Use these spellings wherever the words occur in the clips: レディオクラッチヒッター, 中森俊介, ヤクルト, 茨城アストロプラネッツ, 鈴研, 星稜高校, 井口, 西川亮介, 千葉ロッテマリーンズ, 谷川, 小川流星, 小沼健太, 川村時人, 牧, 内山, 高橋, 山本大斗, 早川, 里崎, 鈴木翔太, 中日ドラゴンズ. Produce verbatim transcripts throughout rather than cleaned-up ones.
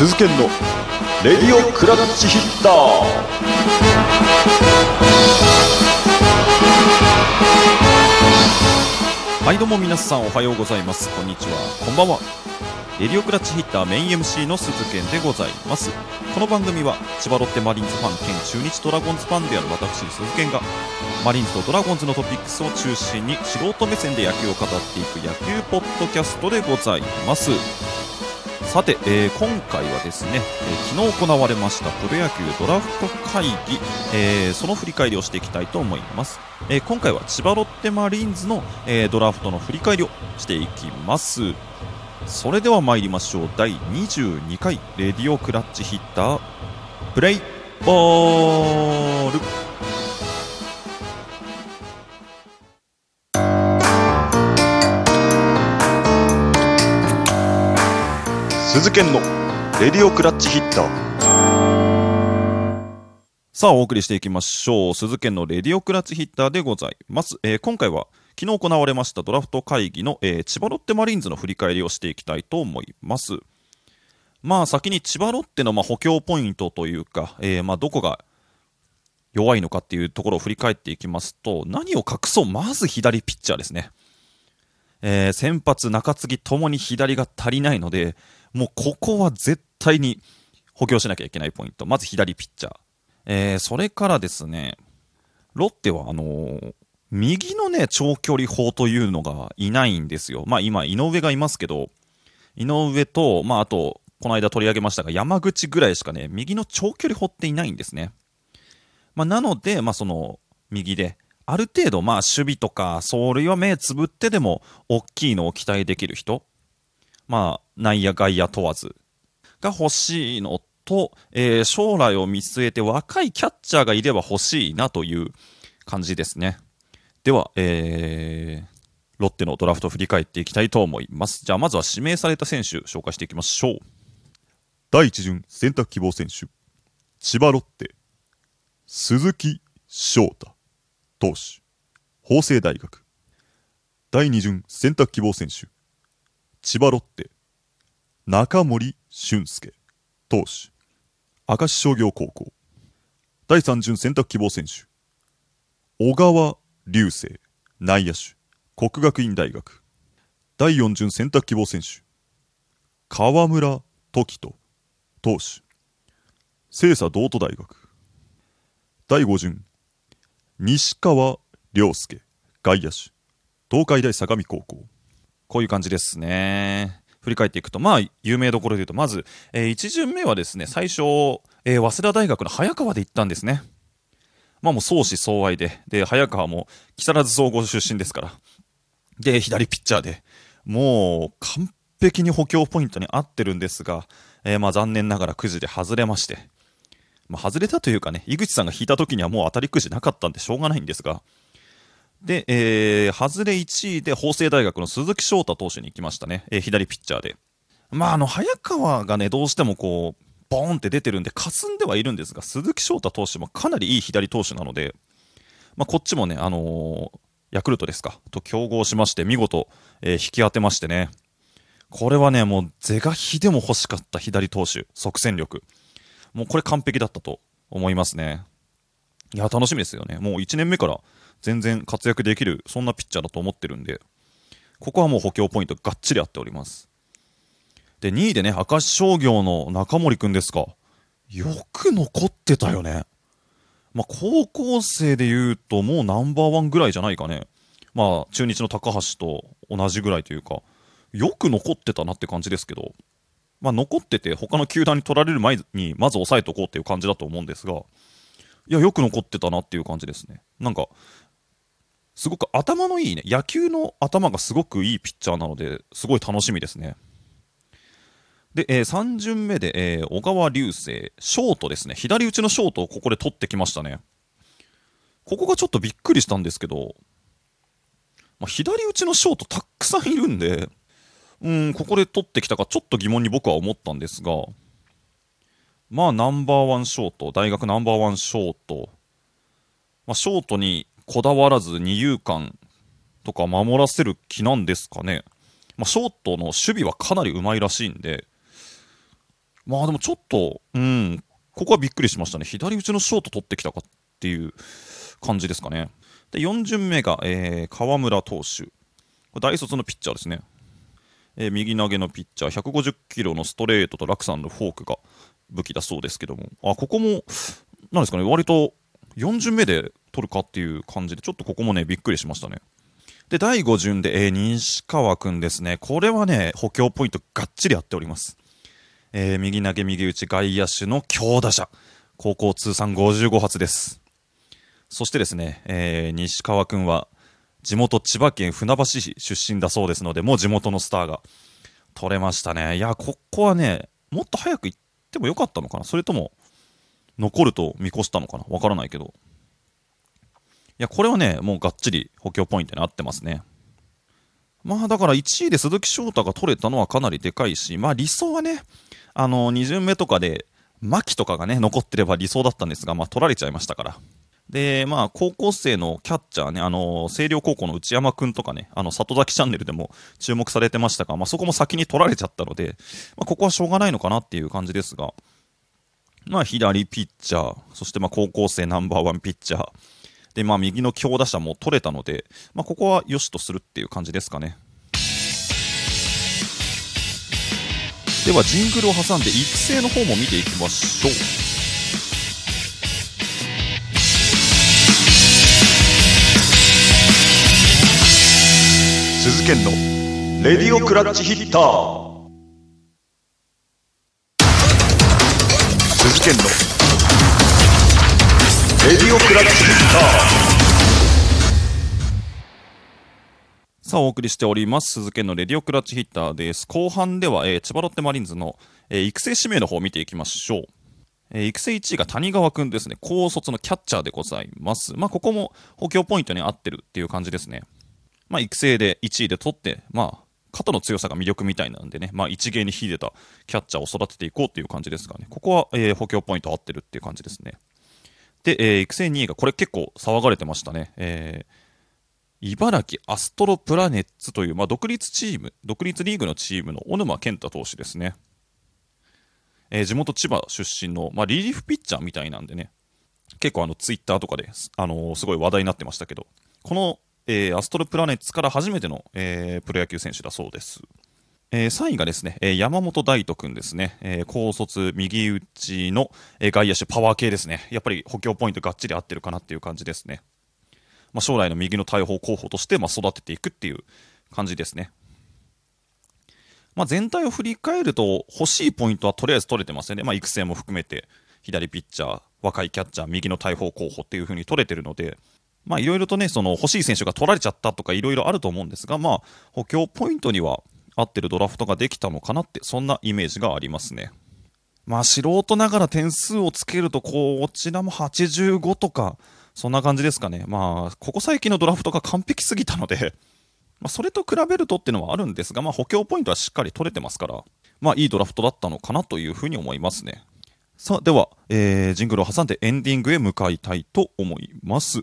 鈴研のレディオクラッチヒッター。はい、どうも皆さんおはようございます、こんにちは、こんばんは。レディオクラッチヒッターメイン エムシー の鈴研でございます。この番組は千葉ロッテマリーンズファン兼中日ドラゴンズファンである私鈴研がマリーンズとドラゴンズのトピックスを中心に素人目線で野球を語っていく野球ポッドキャストでございます。さて、えー、今回はですね、えー、昨日行われましたプロ野球ドラフト会議、えー、その振り返りをしていきたいと思います。えー、今回は千葉ロッテマリーンズの、えー、ドラフトの振り返りをしていきます。それでは参りましょう。だいにじゅうにかいレディオクラッチヒッタープレイボール。鈴研のレディオクラッチヒッター。さあお送りしていきましょう。鈴研のレディオクラッチヒッターでございます。えー、今回は昨日行われましたドラフト会議の、えー、千葉ロッテマリーンズの振り返りをしていきたいと思います。まあ先に千葉ロッテのまあ補強ポイントというか、えー、まあどこが弱いのかっていうところを振り返っていきますと、何を隠そう、まず左ピッチャーですね。えー、先発中継ぎともに左が足りないので、もうここは絶対に補強しなきゃいけないポイント、まず左ピッチャー。えー、それからですね、ロッテはあのー、右のね長距離砲というのがいないんですよ。まあ今井上がいますけど、井上とまああとこの間取り上げましたが山口ぐらいしかね右の長距離砲っていないんですね。まあなのでまあその右である程度まあ守備とか走塁は目つぶってでも大きいのを期待できる人、まあ内野外野問わずが欲しいのと、えー、将来を見据えて若いキャッチャーがいれば欲しいなという感じですね。では、えー、ロッテのドラフト振り返っていきたいと思います。じゃあまずは指名された選手紹介していきましょう。だいいち巡選択希望選手、千葉ロッテ鈴木翔太投手、法政大学。だいに巡選択希望選手、千葉ロッテ中森俊介投手、明石商業高校。だいさん巡選択希望選手、小川流星内野手、國學院大學。だいよん巡選択希望選手、川村時人投手、星槎道都大学。だいご巡西川亮介外野手、東海大相模高校。こういう感じですね。振り返っていくと、まあ有名どころでいうと、まず、えー、いち巡目はですね、最初、えー、早稲田大学の早川で行ったんですね。まあもう相思相愛で、で早川も木更津総合出身ですから、で左ピッチャーで、もう完璧に補強ポイントに合ってるんですが、えー、まあ残念ながらくじで外れまして、まあ、外れたというかね、井口さんが引いた時にはもう当たりくじなかったんでしょうがないんですが、で、えー、外れいちいで法政大学の鈴木翔太投手に行きましたね。えー、左ピッチャーで、まああの早川がねどうしてもこうボーンって出てるんで霞んではいるんですが、鈴木翔太投手もかなりいい左投手なので、まあ、こっちもねあのー、ヤクルトですかと競合しまして見事、えー、引き当てましてね、これはねもう是が非でも欲しかった左投手、即戦力、もうこれ完璧だったと思いますね。いや楽しみですよね。もういちねんめから全然活躍できる、そんなピッチャーだと思ってるんで、ここはもう補強ポイントがっちり合っております。でにいでね明石商業の中森くんですか、よく残ってたよね。まあ高校生でいうともうナンバーワンぐらいじゃないかね。まあ中日の高橋と同じぐらいというか、よく残ってたなって感じですけど、まあ残ってて他の球団に取られる前にまず抑えとこうっていう感じだと思うんですが、いやよく残ってたなっていう感じですね。なんかすごく頭のいいね、野球の頭がすごくいいピッチャーなので、すごい楽しみですね。で、えー、さん巡目で、えー、小川流星ショートですね、左打ちのショートをここで取ってきましたね。ここがちょっとびっくりしたんですけど、まあ、左打ちのショートたくさんいるんで、うーんここで取ってきたかちょっと疑問に僕は思ったんですが、まあナンバーワンショート、大学ナンバーワンショート、まあ、ショートにこだわらず二遊間とか守らせる気なんですかね。まあ、ショートの守備はかなりうまいらしいんで、まあでもちょっと、うん、ここはびっくりしましたね。左打ちのショート取ってきたかっていう感じですかね。でよん巡目が、えー、川村投手、これ大卒のピッチャーですね。えー、右投げのピッチャー、ひゃくごじゅっキロのストレートと落差のフォークが武器だそうですけども、あここもなんですかね、割とよん巡目で取るかっていう感じで、ちょっとここもねびっくりしましたね。でだいご巡で、えー、西川くんですね。これはね補強ポイントがっちりやっております。えー、右投げ右打ち外野手の強打者、高校通算ごじゅうご発です。そしてですね、えー、西川くんは地元千葉県船橋市出身だそうですので、もう地元のスターが取れましたね。いやここはねもっと早く行ってもよかったのかな、それとも残ると見越したのかな、わからないけど、いやこれはねもうがっちり補強ポイントに合ってますね。まあだからいちいで鈴木翔太が取れたのはかなりでかいし、まあ理想はねあのに巡目とかで牧とかがね残ってれば理想だったんですが、まあ取られちゃいましたから。でまあ高校生のキャッチャーね、あの星稜高校の内山くんとかね、あの里崎チャンネルでも注目されてましたが、まあそこも先に取られちゃったので、まあ、ここはしょうがないのかなっていう感じですが、まあ左ピッチャー、そしてまあ高校生ナンバーワンピッチャーで、まあ、右の強打者も取れたので、まあ、ここはよしとするっていう感じですかね。ではジングルを挟んで育成の方も見ていきましょう。鈴研のレディオクラッチヒッター、鈴研のレディオクラッチヒッター。さあお送りしております鈴研のレディオクラッチヒッターです。後半では、えー、千葉ロッテマリーンズの、えー、育成指名の方を見ていきましょう。えー、育成いちいが谷川くんですね。高卒のキャッチャーでございます。まあここも補強ポイントに合ってるっていう感じですね。まあ育成でいちいで取って、まあ肩の強さが魅力みたいなんでね、まあ一芸に秀でたキャッチャーを育てていこうっていう感じですからね、ここは、えー、補強ポイント合ってるっていう感じですね。で、えー、育成にいがこれ結構騒がれてましたね。えー、茨城アストロプラネッツという、まあ、独立チーム、独立リーグのチームの小沼健太投手ですね。えー、地元千葉出身の、まあ、リリーフピッチャーみたいなんでね、結構あのツイッターとかで、あのー、すごい話題になってましたけど、この、えー、アストロプラネッツから初めての、えー、プロ野球選手だそうです。えー、さんいがですね、えー、山本大斗くんですね。えー、高卒右打ちの、えー、外野手、パワー系ですね。やっぱり補強ポイントがっちり合ってるかなっていう感じですね。まあ、将来の右の大砲候補として、まあ、育てていくっていう感じですね。まあ、全体を振り返ると欲しいポイントはとりあえず取れてますよね。まあ、育成も含めて左ピッチャー、若いキャッチャー、右の大砲候補っていう風に取れてるので、まあいろいろとねその欲しい選手が取られちゃったとかいろいろあると思うんですが、まあ補強ポイントには合ってるドラフトができたのかなって、そんなイメージがありますね。まあ素人ながら点数をつけるとこちらもはちじゅうごとかそんな感じですかね。まあここ最近のドラフトが完璧すぎたので、まあ、それと比べるとっていうのはあるんですが、まあ、補強ポイントはしっかり取れてますから、まあいいドラフトだったのかなというふうに思いますね。さあでは、えー、ジングルを挟んでエンディングへ向かいたいと思います。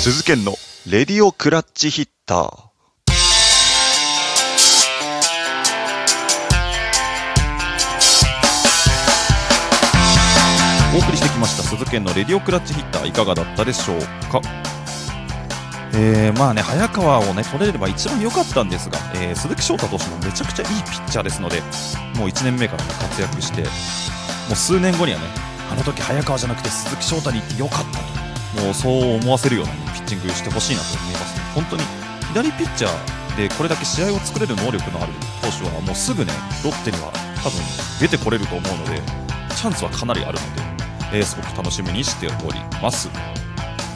鈴研のレディオクラッチヒッター。お送りしてきました鈴研のレディオクラッチヒッター、いかがだったでしょうか。えー、まあね早川をね取れれば一番良かったんですが、えー、鈴木翔太投手もめちゃくちゃいいピッチャーですので、もういちねんめから、ね、活躍して、もう数年後にはね、あの時早川じゃなくて鈴木翔太に行って良かったと、もうそう思わせるような、ね、ピッチングしてほしいなと思いますね。本当に左ピッチャーでこれだけ試合を作れる能力のある投手はもうすぐねロッテには多分出てこれると思うので、チャンスはかなりあるので、えー、すごく楽しみにしております。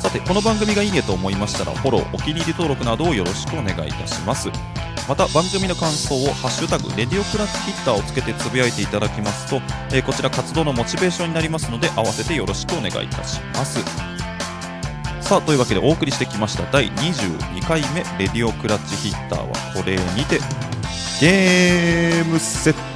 さてこの番組がいいねと思いましたらフォロー、お気に入り登録などをよろしくお願いいたします。また番組の感想をハッシュタグレディオクラッチヒッターをつけてつぶやいていただきますと、えー、こちら活動のモチベーションになりますので、合わせてよろしくお願いいたします。さあというわけでお送りしてきましただいにじゅうにかいめレディオクラッチヒッターはこれにてゲームセット。